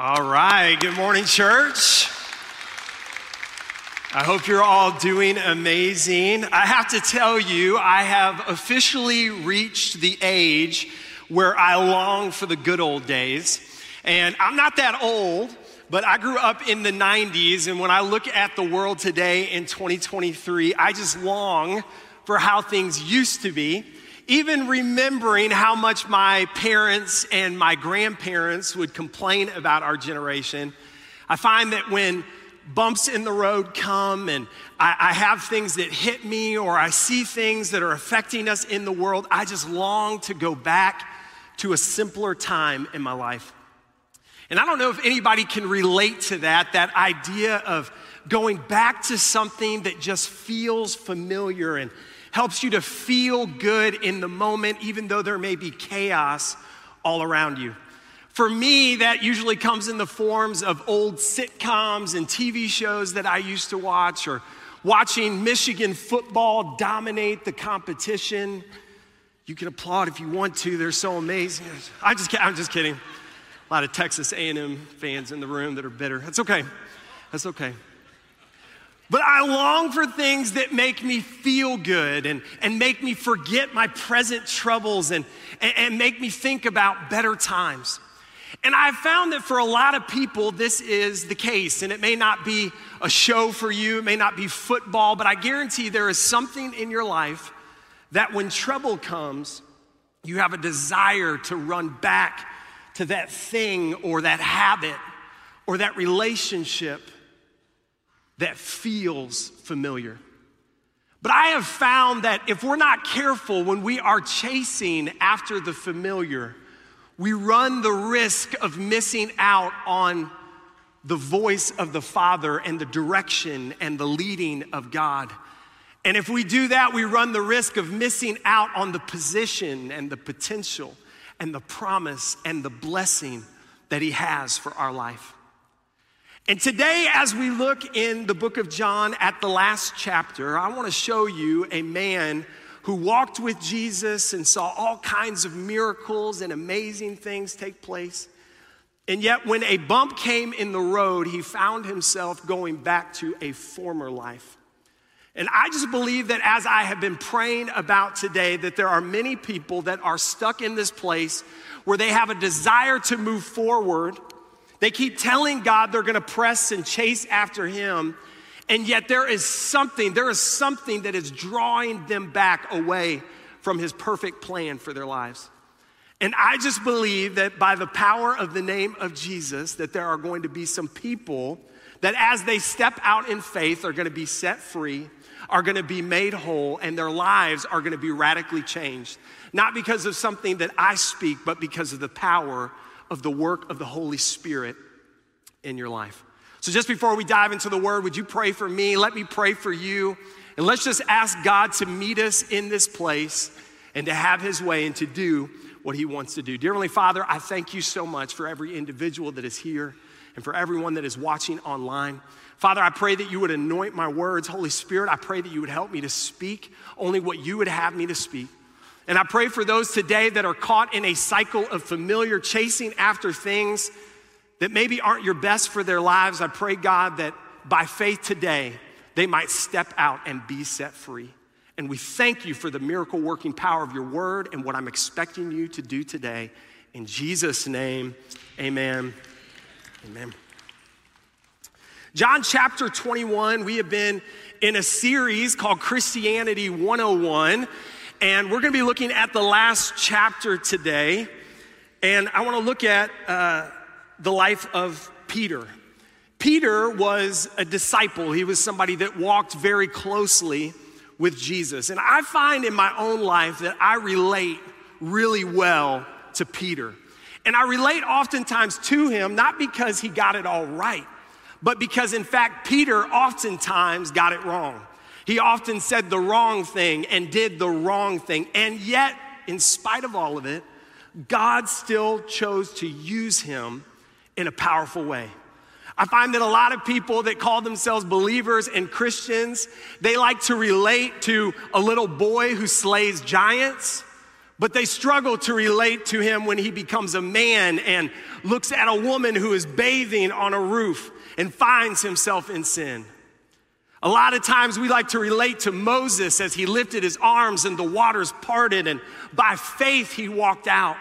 All right, good morning, church. I hope you're all doing amazing. I have to tell you, I have officially reached the age where I long for the good old days. And I'm not that old, but I grew up in the 90s. And when I look at the world today in 2023, I just long for how things used to be. Even remembering how much my parents and my grandparents would complain about our generation, I find that when bumps in the road come and I have things that hit me or I see things that are affecting us in the world, I just long to go back to a simpler time in my life. And I don't know if anybody can relate to that idea of going back to something that just feels familiar and helps you to feel good in the moment, even though there may be chaos all around you. For me, that usually comes in the forms of old sitcoms and TV shows that I used to watch, or watching Michigan football dominate the competition. You can applaud if you want to. They're so amazing. I'm just kidding. A lot of Texas A&M fans in the room that are bitter. That's okay. But I long for things that make me feel good and make me forget my present troubles and make me think about better times. And I've found that for a lot of people, this is the case. And it may not be a show for you, it may not be football, but I guarantee there is something in your life that when trouble comes, you have a desire to run back to that thing or that habit or that relationship that feels familiar. But I have found that if we're not careful, when we are chasing after the familiar, we run the risk of missing out on the voice of the Father and the direction and the leading of God. And if we do that, we run the risk of missing out on the position and the potential and the promise and the blessing that He has for our life. And today, as we look in the book of John at the last chapter, I want to show you a man who walked with Jesus and saw all kinds of miracles and amazing things take place. And yet, when a bump came in the road, he found himself going back to a former life. And I just believe that as I have been praying about today, that there are many people that are stuck in this place where they have a desire to move forward. They keep telling God they're going to press and chase after Him, and yet there is something that is drawing them back away from His perfect plan for their lives. And I just believe that by the power of the name of Jesus, that there are going to be some people that as they step out in faith are going to be set free, are going to be made whole, and their lives are going to be radically changed. Not because of something that I speak, but because of the power of the work of the Holy Spirit in your life. So just before we dive into the Word, would you pray for me? Let me pray for you. And let's just ask God to meet us in this place and to have His way and to do what He wants to do. Dear Heavenly Father, I thank You so much for every individual that is here and for everyone that is watching online. Father, I pray that You would anoint my words. Holy Spirit, I pray that You would help me to speak only what You would have me to speak. And I pray for those today that are caught in a cycle of familiar, chasing after things that maybe aren't Your best for their lives. I pray, God, that by faith today, they might step out and be set free. And we thank You for the miracle-working power of Your Word and what I'm expecting You to do today. In Jesus' name, amen. Amen. John chapter 21, we have been in a series called Christianity 101. And we're going to be looking at the last chapter today. And I want to look at the life of Peter. Peter was a disciple. He was somebody that walked very closely with Jesus. And I find in my own life that I relate really well to Peter. And I relate oftentimes to him, not because he got it all right, but because, in fact, Peter oftentimes got it wrong. He often said the wrong thing and did the wrong thing. And yet, in spite of all of it, God still chose to use him in a powerful way. I find that a lot of people that call themselves believers and Christians, they like to relate to a little boy who slays giants, But they struggle to relate to him when he becomes a man and looks at a woman who is bathing on a roof and finds himself in sin. A lot of times we like to relate to Moses as he lifted his arms and the waters parted and by faith he walked out.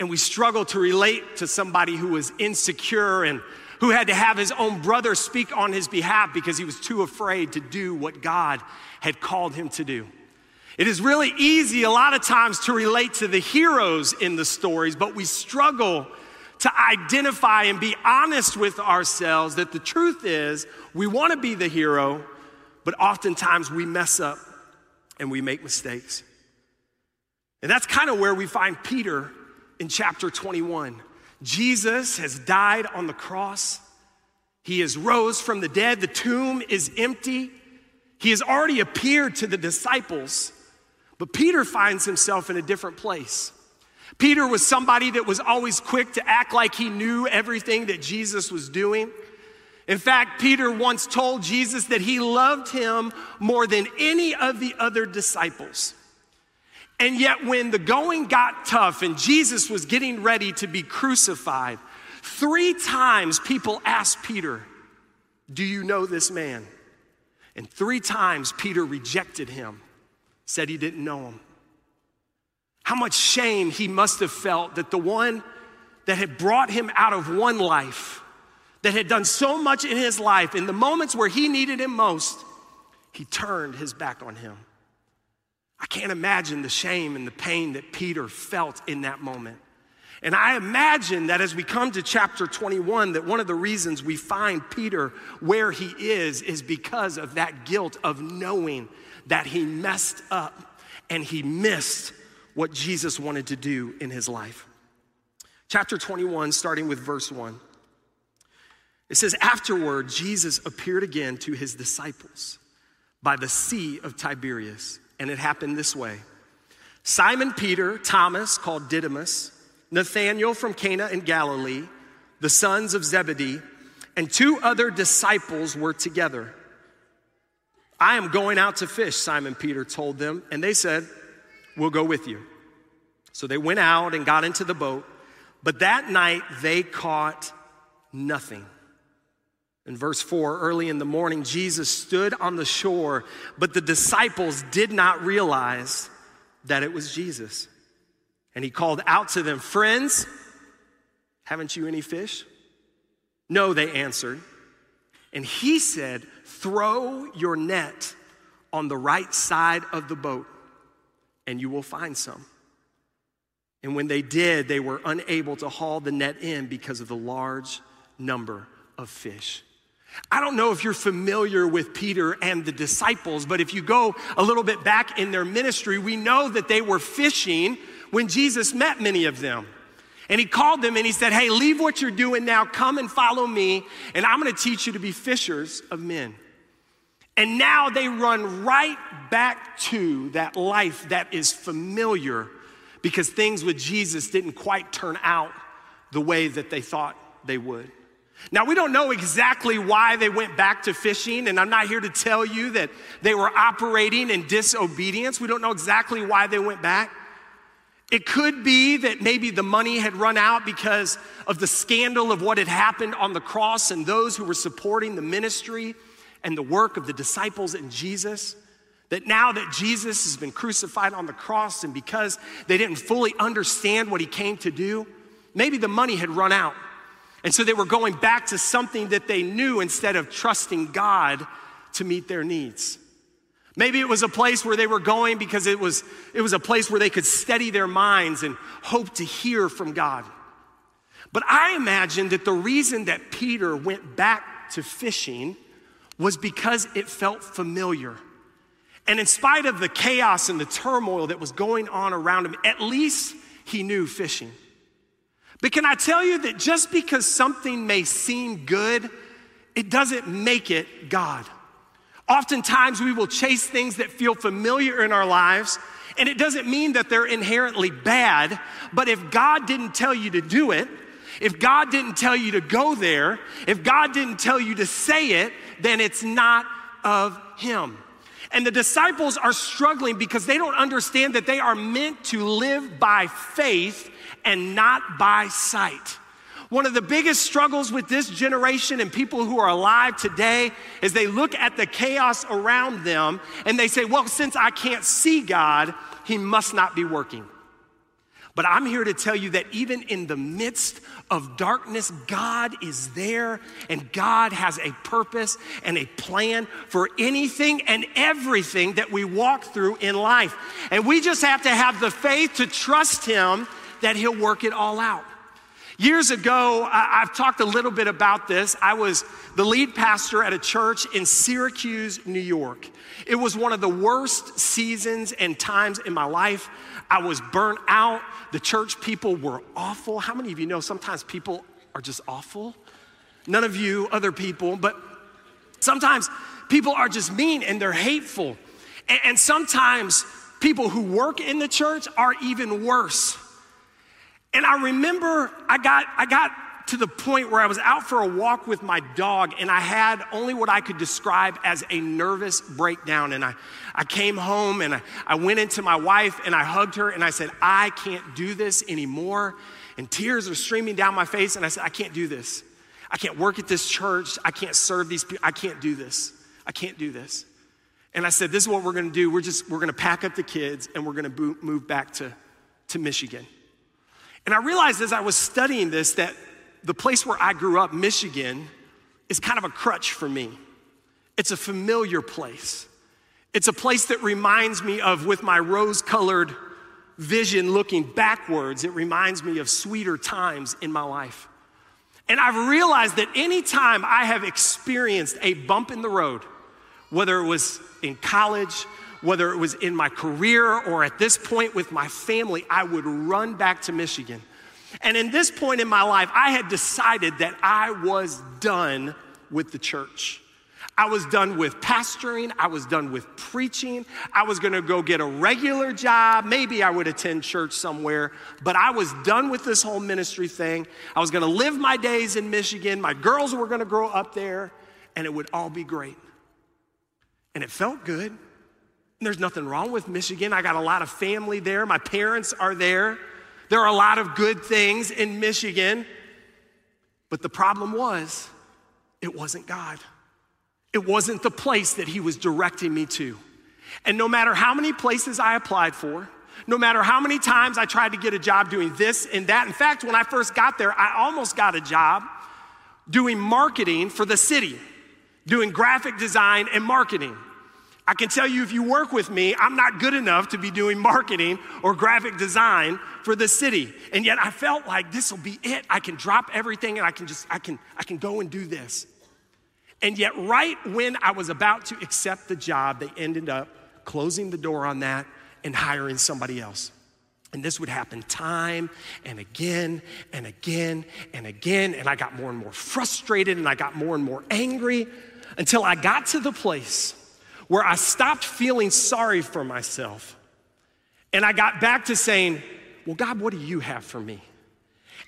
And we struggle to relate to somebody who was insecure and who had to have his own brother speak on his behalf because he was too afraid to do what God had called him to do. It is really easy a lot of times to relate to the heroes in the stories, but we struggle to identify and be honest with ourselves that the truth is we want to be the hero, but oftentimes we mess up and we make mistakes. And that's kind of where we find Peter in chapter 21. Jesus has died on the cross. He has rose from the dead. The tomb is empty. He has already appeared to the disciples, but Peter finds himself in a different place. Peter was somebody that was always quick to act like he knew everything that Jesus was doing. In fact, Peter once told Jesus that he loved him more than any of the other disciples. And yet when the going got tough and Jesus was getting ready to be crucified, 3 times people asked Peter, "Do you know this man?" And 3 times Peter rejected him, said he didn't know him. How much shame he must have felt that the one that had brought him out of one life, that had done so much in his life, in the moments where he needed him most, he turned his back on him. I can't imagine the shame and the pain that Peter felt in that moment. And I imagine that as we come to chapter 21, that one of the reasons we find Peter where he is because of that guilt of knowing that he messed up and he missed what Jesus wanted to do in his life. Chapter 21, starting with verse 1. It says, "Afterward, Jesus appeared again to his disciples by the Sea of Tiberias. And it happened this way. Simon Peter, Thomas, called Didymus, Nathanael from Cana in Galilee, the sons of Zebedee, and 2 other disciples were together. 'I am going out to fish,' Simon Peter told them, and they said, 'We'll go with you.' So they went out and got into the boat, but that night they caught nothing." In verse 4, "Early in the morning, Jesus stood on the shore, but the disciples did not realize that it was Jesus. And he called out to them, 'Friends, haven't you any fish?' 'No,' they answered. And he said, 'Throw your net on the right side of the boat, and you will find some.' And when they did, they were unable to haul the net in because of the large number of fish." I don't know if you're familiar with Peter and the disciples, but if you go a little bit back in their ministry, we know that they were fishing when Jesus met many of them. And he called them and he said, "Hey, leave what you're doing now. Come and follow me. And I'm going to teach you to be fishers of men." And now they run right back to that life that is familiar because things with Jesus didn't quite turn out the way that they thought they would. Now, we don't know exactly why they went back to fishing, and I'm not here to tell you that they were operating in disobedience. We don't know exactly why they went back. It could be that maybe the money had run out because of the scandal of what had happened on the cross and those who were supporting the ministry and the work of the disciples and Jesus. That now that Jesus has been crucified on the cross and because they didn't fully understand what he came to do, maybe the money had run out. And so they were going back to something that they knew instead of trusting God to meet their needs. Maybe it was a place where they were going because it was a place where they could steady their minds and hope to hear from God. But I imagine that the reason that Peter went back to fishing was because it felt familiar. And in spite of the chaos and the turmoil that was going on around him, at least he knew fishing. But can I tell you that just because something may seem good, it doesn't make it God. Oftentimes we will chase things that feel familiar in our lives, and it doesn't mean that they're inherently bad, but if God didn't tell you to do it, if God didn't tell you to go there, if God didn't tell you to say it, then it's not of him. And the disciples are struggling because they don't understand that they are meant to live by faith and not by sight. One of the biggest struggles with this generation and people who are alive today is they look at the chaos around them and they say, well, since I can't see God, he must not be working. But I'm here to tell you that even in the midst of darkness, God is there, and God has a purpose and a plan for anything and everything that we walk through in life. And we just have to have the faith to trust him that he'll work it all out. Years ago, I've talked a little bit about this. I was the lead pastor at a church in Syracuse, New York. It was one of the worst seasons and times in my life. I was burnt out. The church people were awful. How many of you know sometimes people are just awful? None of you other people, but sometimes people are just mean and they're hateful. And sometimes people who work in the church are even worse. And I remember I got to the point where I was out for a walk with my dog, and I had only what I could describe as a nervous breakdown. And I came home, and I went into my wife, and I hugged her, and I said, I can't do this anymore. And tears are streaming down my face, and I said, I can't do this. I can't work at this church. I can't serve these people. I can't do this. I can't do this. And I said, this is what we're gonna do. We're gonna pack up the kids, and we're gonna move back to Michigan. And I realized as I was studying this that the place where I grew up, Michigan, is kind of a crutch for me. It's a familiar place. It's a place that reminds me of, with my rose-colored vision looking backwards, it reminds me of sweeter times in my life. And I've realized that anytime I have experienced a bump in the road, whether it was in college, whether it was in my career or at this point with my family, I would run back to Michigan. And in this point in my life, I had decided that I was done with the church. I was done with pastoring. I was done with preaching. I was gonna go get a regular job. Maybe I would attend church somewhere, but I was done with this whole ministry thing. I was gonna live my days in Michigan. My girls were gonna grow up there, and it would all be great. And it felt good. There's nothing wrong with Michigan. I got a lot of family there. My parents are there. There are a lot of good things in Michigan. But the problem was, it wasn't God. It wasn't the place that he was directing me to. And no matter how many places I applied for, no matter how many times I tried to get a job doing this and that. In fact, when I first got there, I almost got a job doing marketing for the city, doing graphic design and marketing. I can tell you, if you work with me, I'm not good enough to be doing marketing or graphic design for the city. And yet I felt like this will be it. I can drop everything and I can go and do this. And yet right when I was about to accept the job, they ended up closing the door on that and hiring somebody else. And this would happen time and again and again and again. And I got more and more frustrated, and I got more and more angry, until I got to the place where I stopped feeling sorry for myself. And I got back to saying, well, God, what do you have for me?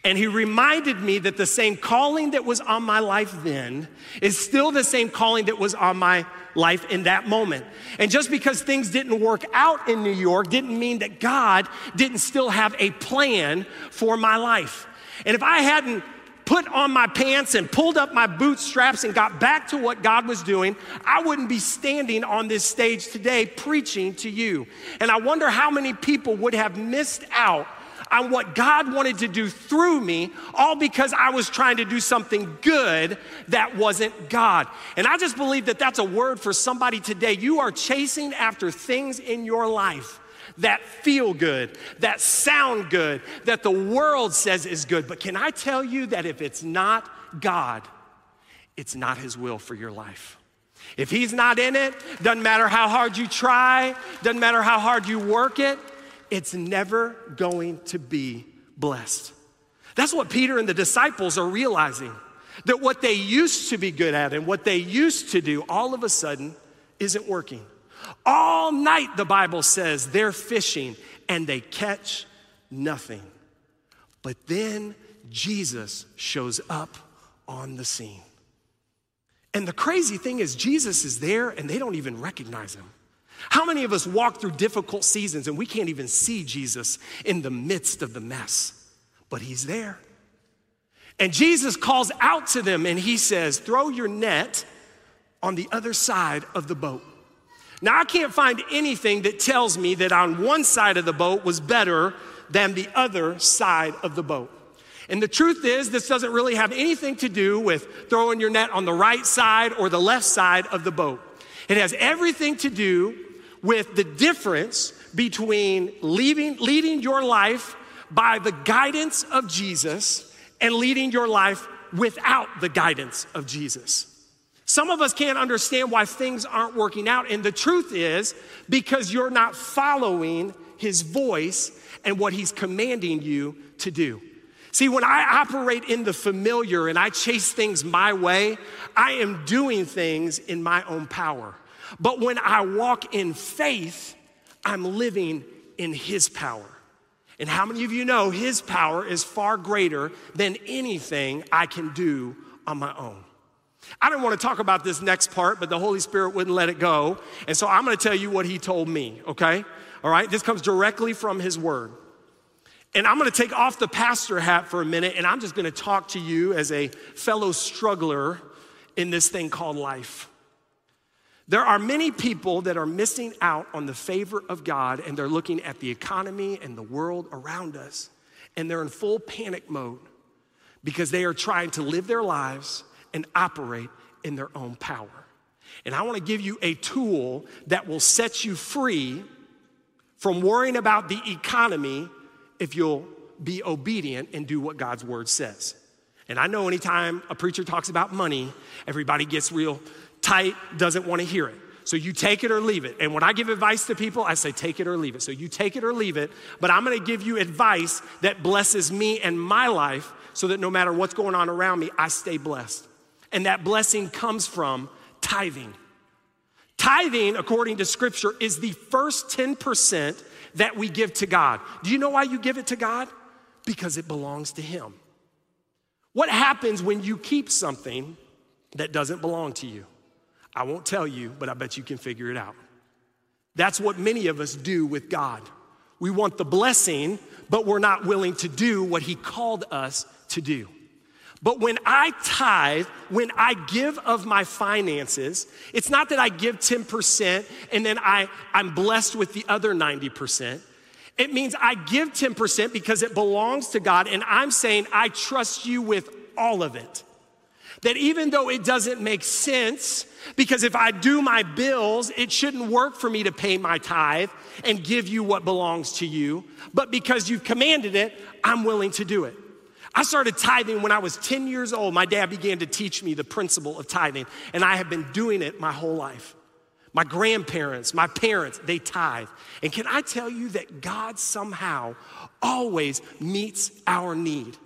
And he reminded me that the same calling that was on my life then is still the same calling that was on my life in that moment. And just because things didn't work out in New York didn't mean that God didn't still have a plan for my life. And if I hadn't put on my pants and pulled up my bootstraps and got back to what God was doing, I wouldn't be standing on this stage today preaching to you. And I wonder how many people would have missed out on what God wanted to do through me, all because I was trying to do something good that wasn't God. And I just believe that that's a word for somebody today. You are chasing after things in your life that feel good, that sound good, that the world says is good. But can I tell you that if it's not God, it's not his will for your life. If he's not in it, doesn't matter how hard you try, doesn't matter how hard you work it, it's never going to be blessed. That's what Peter and the disciples are realizing, that what they used to be good at and what they used to do all of a sudden isn't working. All night, the Bible says, they're fishing and they catch nothing. But then Jesus shows up on the scene. And the crazy thing is, Jesus is there and they don't even recognize him. How many of us walk through difficult seasons and we can't even see Jesus in the midst of the mess? But he's there. And Jesus calls out to them and he says, throw your net on the other side of the boat. Now, I can't find anything that tells me that on one side of the boat was better than the other side of the boat. And the truth is, this doesn't really have anything to do with throwing your net on the right side or the left side of the boat. It has everything to do with the difference between leading your life by the guidance of Jesus and leading your life without the guidance of Jesus. Some of us can't understand why things aren't working out, and the truth is because you're not following his voice and what he's commanding you to do. See, when I operate in the familiar and I chase things my way, I am doing things in my own power. But when I walk in faith, I'm living in his power. And how many of you know his power is far greater than anything I can do on my own? I didn't want to talk about this next part, but the Holy Spirit wouldn't let it go. And so I'm going to tell you what he told me, okay? All right, this comes directly from his word. And I'm going to take off the pastor hat for a minute, and I'm just going to talk to you as a fellow struggler in this thing called life. There are many people that are missing out on the favor of God, and they're looking at the economy and the world around us, and they're in full panic mode because they are trying to live their lives and operate in their own power. And I want to give you a tool that will set you free from worrying about the economy if you'll be obedient and do what God's word says. And I know anytime a preacher talks about money, everybody gets real tight, doesn't want to hear it. So you take it or leave it. And when I give advice to people, I say take it or leave it. So you take it or leave it, but I'm going to give you advice that blesses me and my life so that no matter what's going on around me, I stay blessed. And that blessing comes from tithing. Tithing, according to scripture, is the first 10% that we give to God. Do you know why you give it to God? Because it belongs to him. What happens when you keep something that doesn't belong to you? I won't tell you, but I bet you can figure it out. That's what many of us do with God. We want the blessing, but we're not willing to do what he called us to do. But when I tithe, when I give of my finances, it's not that I give 10% and then I'm blessed with the other 90%. It means I give 10% because it belongs to God, and I'm saying I trust you with all of it. That even though it doesn't make sense, because if I do my bills, it shouldn't work for me to pay my tithe and give you what belongs to you. But because you've commanded it, I'm willing to do it. I started tithing when I was 10 years old. My dad began to teach me the principle of tithing, and I have been doing it my whole life. My grandparents, my parents, they tithe. And can I tell you that God somehow always meets our need?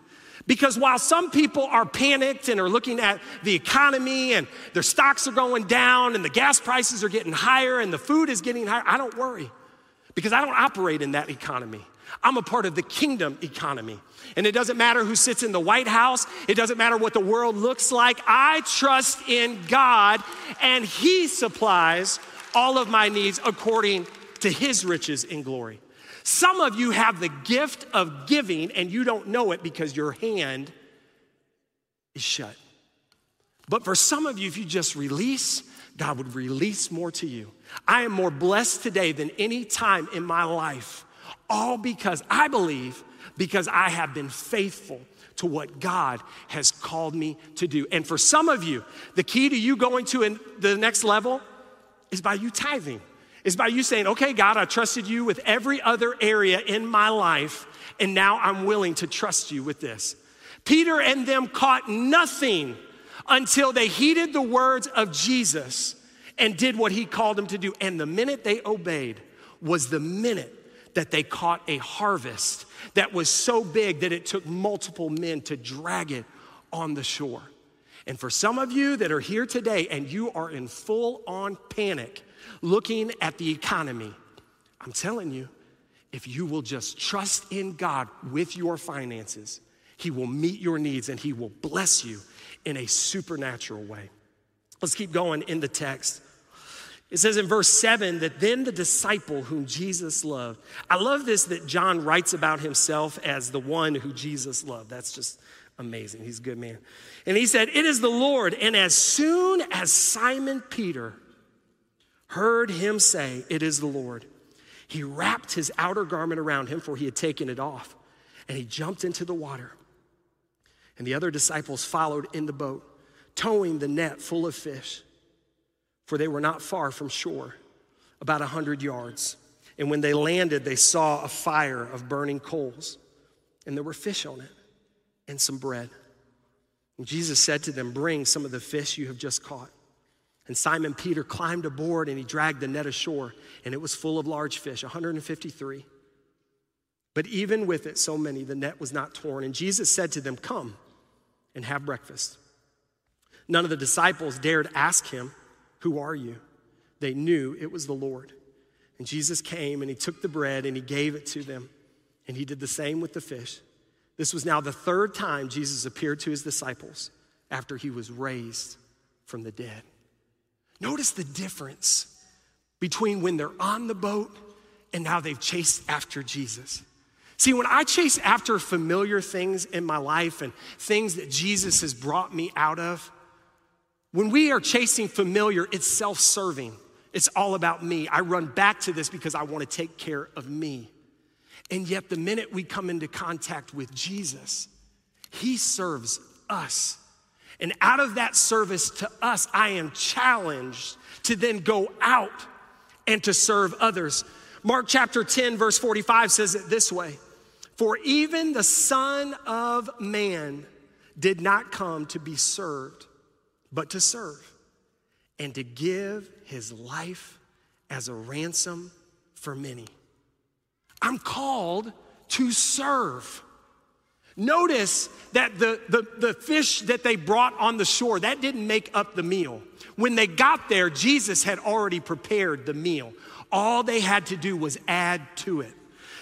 Because while some people are panicked and are looking at the economy and their stocks are going down and the gas prices are getting higher and the food is getting higher, I don't worry because I don't operate in that economy. I'm a part of the kingdom economy. And it doesn't matter who sits in the White House. It doesn't matter what the world looks like. I trust in God, and he supplies all of my needs according to his riches in glory. Some of you have the gift of giving, and you don't know it because your hand is shut. But for some of you, if you just release, God would release more to you. I am more blessed today than any time in my life. All because I believe, because I have been faithful to what God has called me to do. And for some of you, the key to you going to the next level is by you tithing. It's by you saying, okay, God, I trusted you with every other area in my life, and now I'm willing to trust you with this. Peter and them caught nothing until they heeded the words of Jesus and did what he called them to do. And the minute they obeyed was the minute that they caught a harvest that was so big that it took multiple men to drag it on the shore. And for some of you that are here today and you are in full-on panic looking at the economy, I'm telling you, if you will just trust in God with your finances, he will meet your needs and he will bless you in a supernatural way. Let's keep going in the text. It says in verse 7 that then the disciple whom Jesus loved. I love this that John writes about himself as the one who Jesus loved. That's just amazing. He's a good man. And he said, "It is the Lord." And as soon as Simon Peter heard him say, "It is the Lord," he wrapped his outer garment around him, for he had taken it off, and he jumped into the water. And the other disciples followed in the boat, towing the net full of fish, for they were not far from shore, about 100 yards. And when they landed, they saw a fire of burning coals, and there were fish on it and some bread. And Jesus said to them, "Bring some of the fish you have just caught." And Simon Peter climbed aboard, and he dragged the net ashore, and it was full of large fish, 153. But even with it, so many, the net was not torn. And Jesus said to them, "Come and have breakfast." None of the disciples dared ask him, "Who are you?" They knew it was the Lord. And Jesus came, and he took the bread, and he gave it to them. And he did the same with the fish. This was now the third time Jesus appeared to his disciples after he was raised from the dead. Notice the difference between when they're on the boat and now they've chased after Jesus. See, when I chase after familiar things in my life and things that Jesus has brought me out of, when we are chasing familiar, it's self-serving. It's all about me. I run back to this because I want to take care of me. And yet the minute we come into contact with Jesus, he serves us. And out of that service to us, I am challenged to then go out and to serve others. Mark chapter 10, verse 45 says it this way: "For even the Son of Man did not come to be served, but to serve, and to give his life as a ransom for many." I'm called to serve. Notice that the fish that they brought on the shore, that didn't make up the meal. When they got there, Jesus had already prepared the meal. All they had to do was add to it.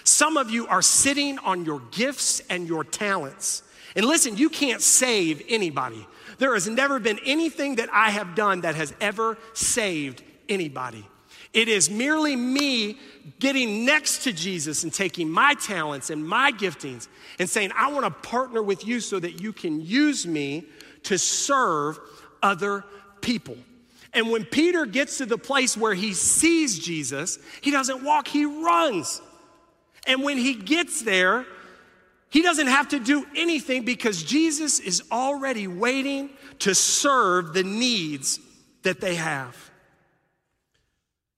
Some of you are sitting on your gifts and your talents. And listen, you can't save anybody. There has never been anything that I have done that has ever saved anybody. It is merely me getting next to Jesus and taking my talents and my giftings and saying, "I want to partner with you so that you can use me to serve other people." And when Peter gets to the place where he sees Jesus, he doesn't walk, he runs. And when he gets there, he doesn't have to do anything because Jesus is already waiting to serve the needs that they have.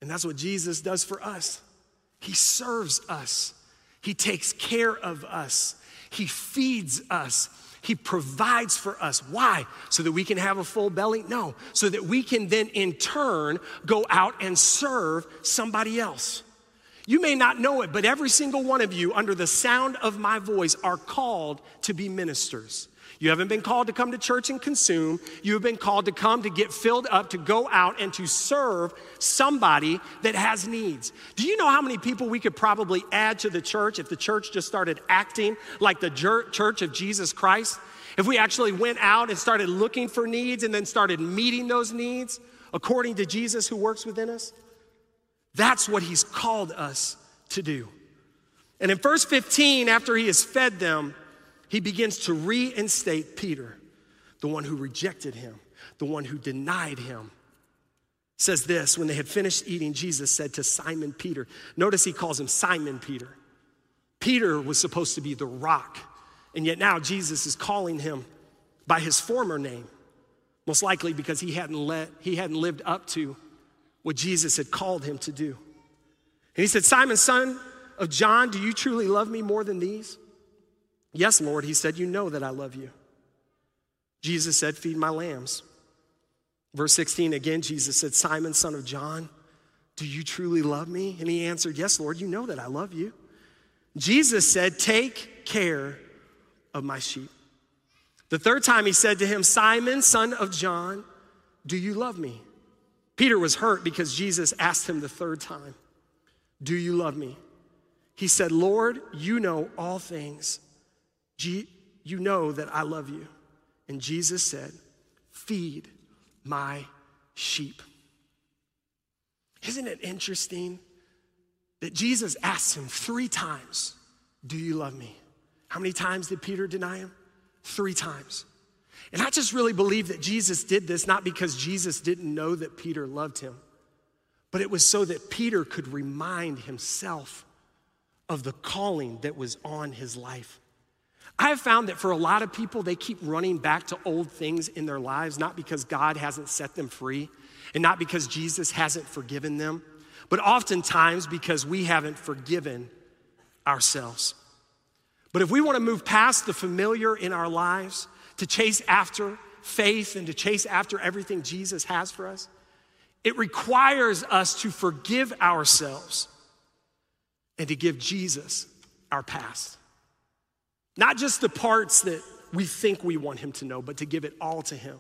And that's what Jesus does for us. He serves us. He takes care of us. He feeds us. He provides for us. Why? So that we can have a full belly? No. So that we can then in turn go out and serve somebody else. You may not know it, but every single one of you under the sound of my voice are called to be ministers. You haven't been called to come to church and consume. You have been called to come to get filled up, to go out and to serve somebody that has needs. Do you know how many people we could probably add to the church if the church just started acting like the church of Jesus Christ? If we actually went out and started looking for needs and then started meeting those needs according to Jesus who works within us? That's what he's called us to do. And in verse 15, after he has fed them, he begins to reinstate Peter, the one who rejected him, the one who denied him. It says this: "When they had finished eating, Jesus said to Simon Peter," notice he calls him Simon Peter. Peter was supposed to be the rock, and yet now Jesus is calling him by his former name, most likely because he hadn't lived up to what Jesus had called him to do. And he said, "Simon, son of John, do you truly love me more than these?" "Yes, Lord," he said, "you know that I love you." Jesus said, "Feed my lambs." Verse 16, again, Jesus said, "Simon, son of John, do you truly love me?" And he answered, "Yes, Lord, you know that I love you." Jesus said, "Take care of my sheep." The third time he said to him, "Simon, son of John, do you love me?" Peter was hurt because Jesus asked him the third time, "Do you love me?" He said, "Lord, you know all things. You know that I love you." And Jesus said, "Feed my sheep." Isn't it interesting that Jesus asks him 3 times, do you love me? How many times did Peter deny him? 3 times. And I just really believe that Jesus did this, not because Jesus didn't know that Peter loved him, but it was so that Peter could remind himself of the calling that was on his life. I have found that for a lot of people, they keep running back to old things in their lives, not because God hasn't set them free and not because Jesus hasn't forgiven them, but oftentimes because we haven't forgiven ourselves. But if we want to move past the familiar in our lives to chase after faith and to chase after everything Jesus has for us, it requires us to forgive ourselves and to give Jesus our past. Not just the parts that we think we want him to know, but to give it all to him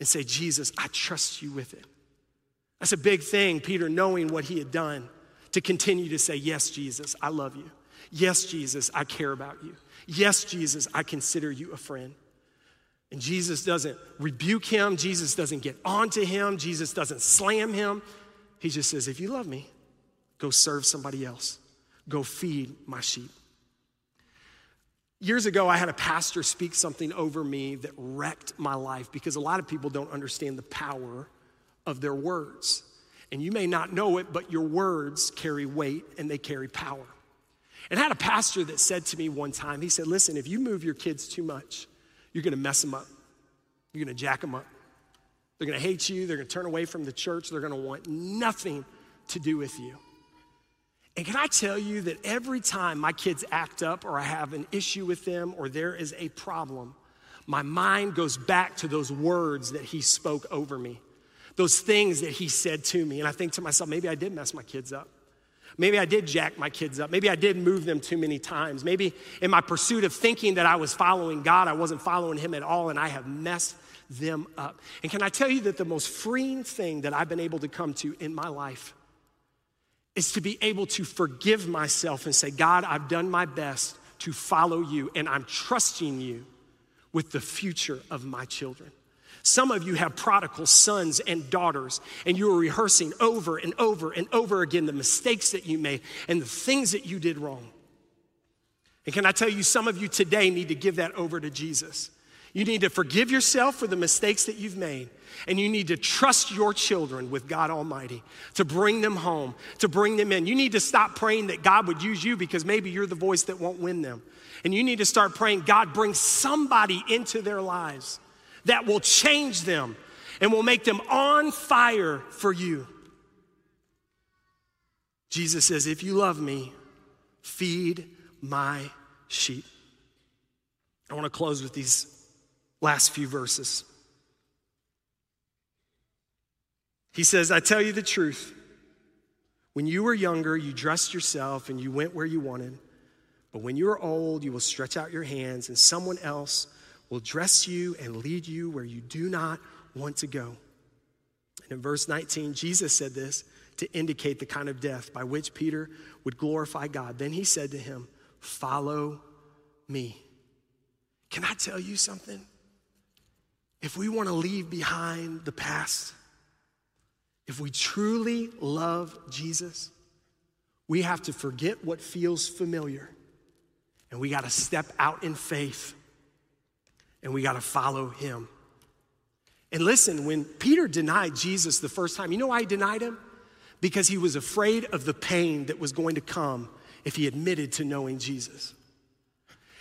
and say, Jesus, I trust you with it. That's a big thing, Peter, knowing what he had done, to continue to say, yes, Jesus, I love you. Yes, Jesus, I care about you. Yes, Jesus, I consider you a friend. And Jesus doesn't rebuke him. Jesus doesn't get onto him. Jesus doesn't slam him. He just says, if you love me, go serve somebody else. Go feed my sheep. Years ago, I had a pastor speak something over me that wrecked my life because a lot of people don't understand the power of their words. And you may not know it, but your words carry weight and they carry power. And I had a pastor that said to me one time, he said, listen, if you move your kids too much, you're gonna mess them up. You're gonna jack them up. They're gonna hate you. They're gonna turn away from the church. They're gonna want nothing to do with you. And can I tell you that every time my kids act up or I have an issue with them or there is a problem, my mind goes back to those words that he spoke over me, those things that he said to me. And I think to myself, maybe I did mess my kids up. Maybe I did jack my kids up. Maybe I did move them too many times. Maybe in my pursuit of thinking that I was following God, I wasn't following him at all, and I have messed them up. And can I tell you that the most freeing thing that I've been able to come to in my life is to be able to forgive myself and say, God, I've done my best to follow you, and I'm trusting you with the future of my children. Some of you have prodigal sons and daughters, and you are rehearsing over and over and over again the mistakes that you made and the things that you did wrong. And can I tell you, some of you today need to give that over to Jesus. You need to forgive yourself for the mistakes that you've made, and you need to trust your children with God Almighty to bring them home, to bring them in. You need to stop praying that God would use you because maybe you're the voice that won't win them. And you need to start praying, God, bring somebody into their lives that will change them and will make them on fire for you. Jesus says, if you love me, feed my sheep. I want to close with these last few verses. He says, I tell you the truth. When you were younger, you dressed yourself and you went where you wanted. But when you are old, you will stretch out your hands and someone else will dress you and lead you where you do not want to go. And in verse 19, Jesus said this to indicate the kind of death by which Peter would glorify God. Then he said to him, follow me. Can I tell you something? If we want to leave behind the past, if we truly love Jesus, we have to forget what feels familiar, and we got to step out in faith, and we got to follow him. And listen, when Peter denied Jesus the first time, you know why he denied him? Because he was afraid of the pain that was going to come if he admitted to knowing Jesus.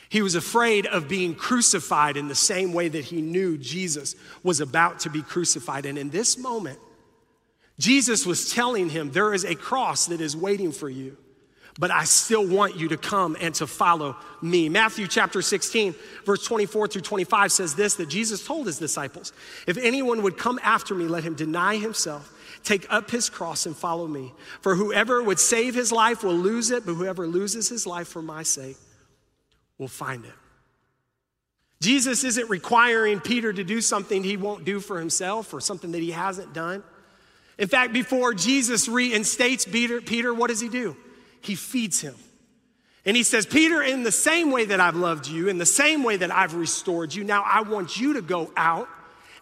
He was afraid of being crucified in the same way that he knew Jesus was about to be crucified. And in this moment, Jesus was telling him, there is a cross that is waiting for you, but I still want you to come and to follow me. Matthew chapter 16, verse 24 through 25 says this, that Jesus told his disciples, if anyone would come after me, let him deny himself, take up his cross and follow me. For whoever would save his life will lose it, but whoever loses his life for my sake will find it. Jesus isn't requiring Peter to do something he won't do for himself or something that he hasn't done. In fact, before Jesus reinstates Peter, what does he do? He feeds him. And he says, Peter, in the same way that I've loved you, in the same way that I've restored you, now I want you to go out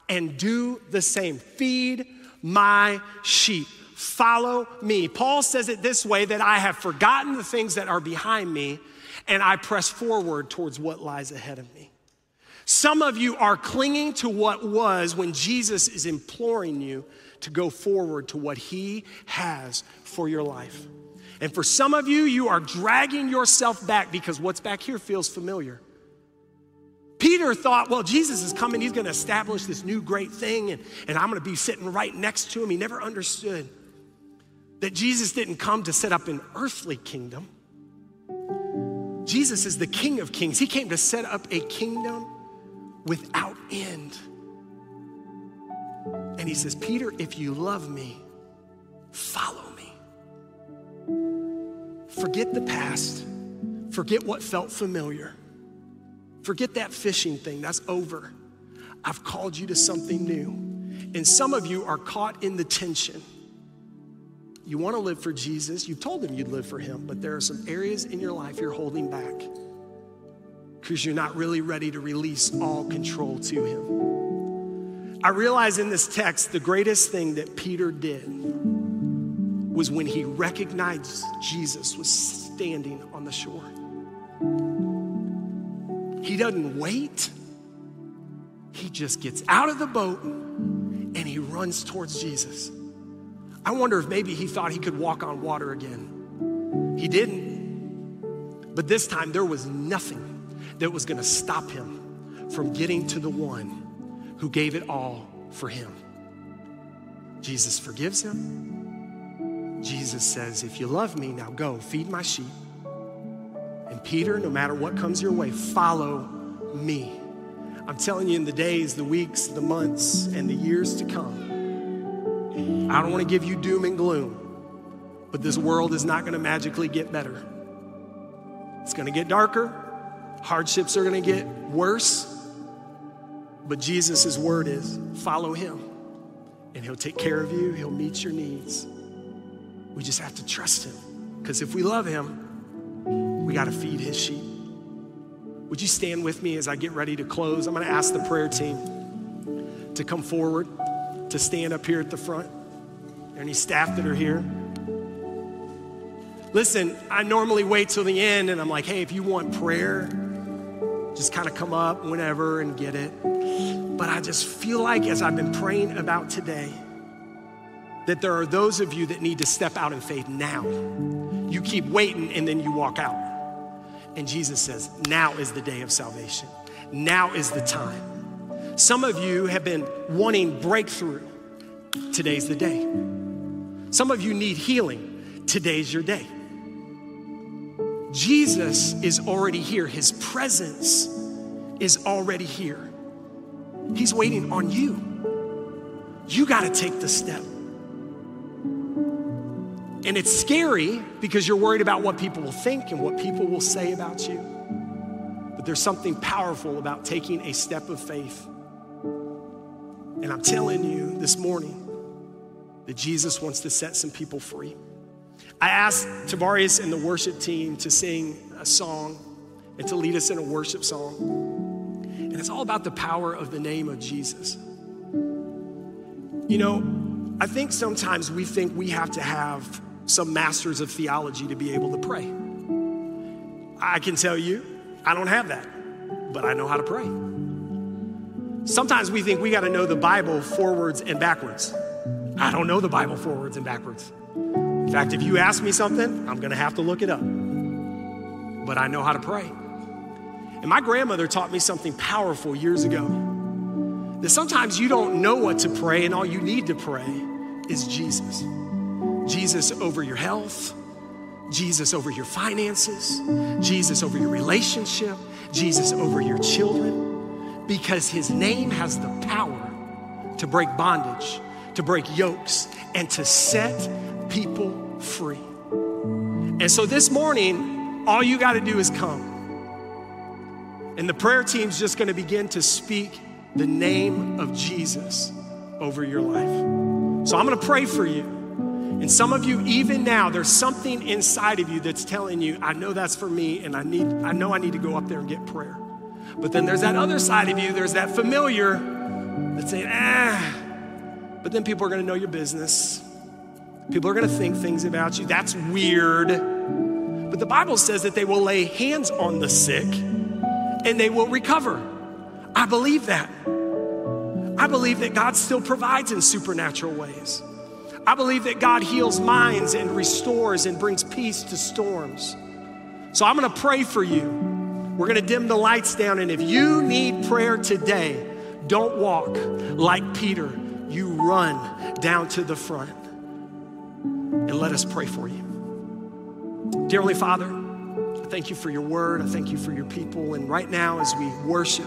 and do the same. Feed my sheep. follow me. Paul says it this way, that I have forgotten the things that are behind me and I press forward towards what lies ahead of me. Some of you are clinging to what was when Jesus is imploring you to go forward to what he has for your life. And for some of you, you are dragging yourself back because what's back here feels familiar. Peter thought, well, Jesus is coming. He's going to establish this new great thing, and I'm going to be sitting right next to him. He never understood that Jesus didn't come to set up an earthly kingdom. Jesus is the King of Kings. He came to set up a kingdom without end. And he says, Peter, if you love me, follow me. Forget the past. Forget what felt familiar. Forget that fishing thing, that's over. I've called you to something new. And some of you are caught in the tension. You want to live for Jesus. You've told him you'd live for him, but there are some areas in your life you're holding back because you're not really ready to release all control to him. I realize in this text, the greatest thing that Peter did was when he recognized Jesus was standing on the shore. He doesn't wait. He just gets out of the boat and he runs towards Jesus. I wonder if maybe he thought he could walk on water again. He didn't. But this time there was nothing that was going to stop him from getting to the one who gave it all for him. Jesus forgives him. Jesus says, if you love me, now go feed my sheep. And Peter, no matter what comes your way, follow me. I'm telling you, in the days, the weeks, the months, and the years to come, I don't want to give you doom and gloom, but this world is not going to magically get better. It's going to get darker. Hardships are going to get worse. But Jesus' word is, follow him, and he'll take care of you. He'll meet your needs. We just have to trust him, because if we love him, we got to feed his sheep. Would you stand with me as I get ready to close? I'm going to ask the prayer team to come forward, to stand up here at the front. Are there any staff that are here? Listen, I normally wait till the end and I'm like, hey, if you want prayer, just kind of come up whenever and get it. But I just feel like as I've been praying about today, that there are those of you that need to step out in faith now. You keep waiting and then you walk out. And Jesus says, now is the day of salvation. Now is the time. Some of you have been wanting breakthrough. Today's the day. Some of you need healing. Today's your day. Jesus is already here. His presence is already here. He's waiting on you. You got to take the step. And it's scary because you're worried about what people will think and what people will say about you. But there's something powerful about taking a step of faith. And I'm telling you this morning that Jesus wants to set some people free. I asked Tavarius and the worship team to sing a song and to lead us in a worship song. And it's all about the power of the name of Jesus. You know, I think sometimes we think we have to have some masters of theology to be able to pray. I can tell you, I don't have that, but I know how to pray. Sometimes we think we got to know the Bible forwards and backwards. I don't know the Bible forwards and backwards. In fact, if you ask me something, I'm going to have to look it up. But I know how to pray. And my grandmother taught me something powerful years ago, that sometimes you don't know what to pray and all you need to pray is Jesus. Jesus over your health, Jesus over your finances, Jesus over your relationship, Jesus over your children, because his name has the power to break bondage, to break yokes, and to set people free. And so this morning, all you got to do is come. And the prayer team's just going to begin to speak the name of Jesus over your life. So I'm going to pray for you. And some of you, even now, there's something inside of you that's telling you, I know that's for me, and I know I need to go up there and get prayer. But then there's that other side of you, there's that familiar that's saying, but then people are going to know your business. People are going to think things about you. That's weird. But the Bible says that they will lay hands on the sick and they will recover. I believe that. I believe that God still provides in supernatural ways. I believe that God heals minds and restores and brings peace to storms. So I'm going to pray for you. We're going to dim the lights down. And if you need prayer today, don't walk like Peter. You run down to the front. And let us pray for you. Dear Heavenly Father, I thank you for your word. I thank you for your people. And right now, as we worship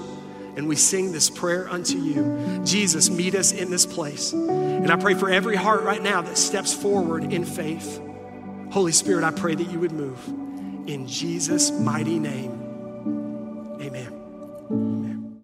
and we sing this prayer unto you, Jesus, meet us in this place. And I pray for every heart right now that steps forward in faith. Holy Spirit, I pray that you would move. In Jesus' mighty name, amen.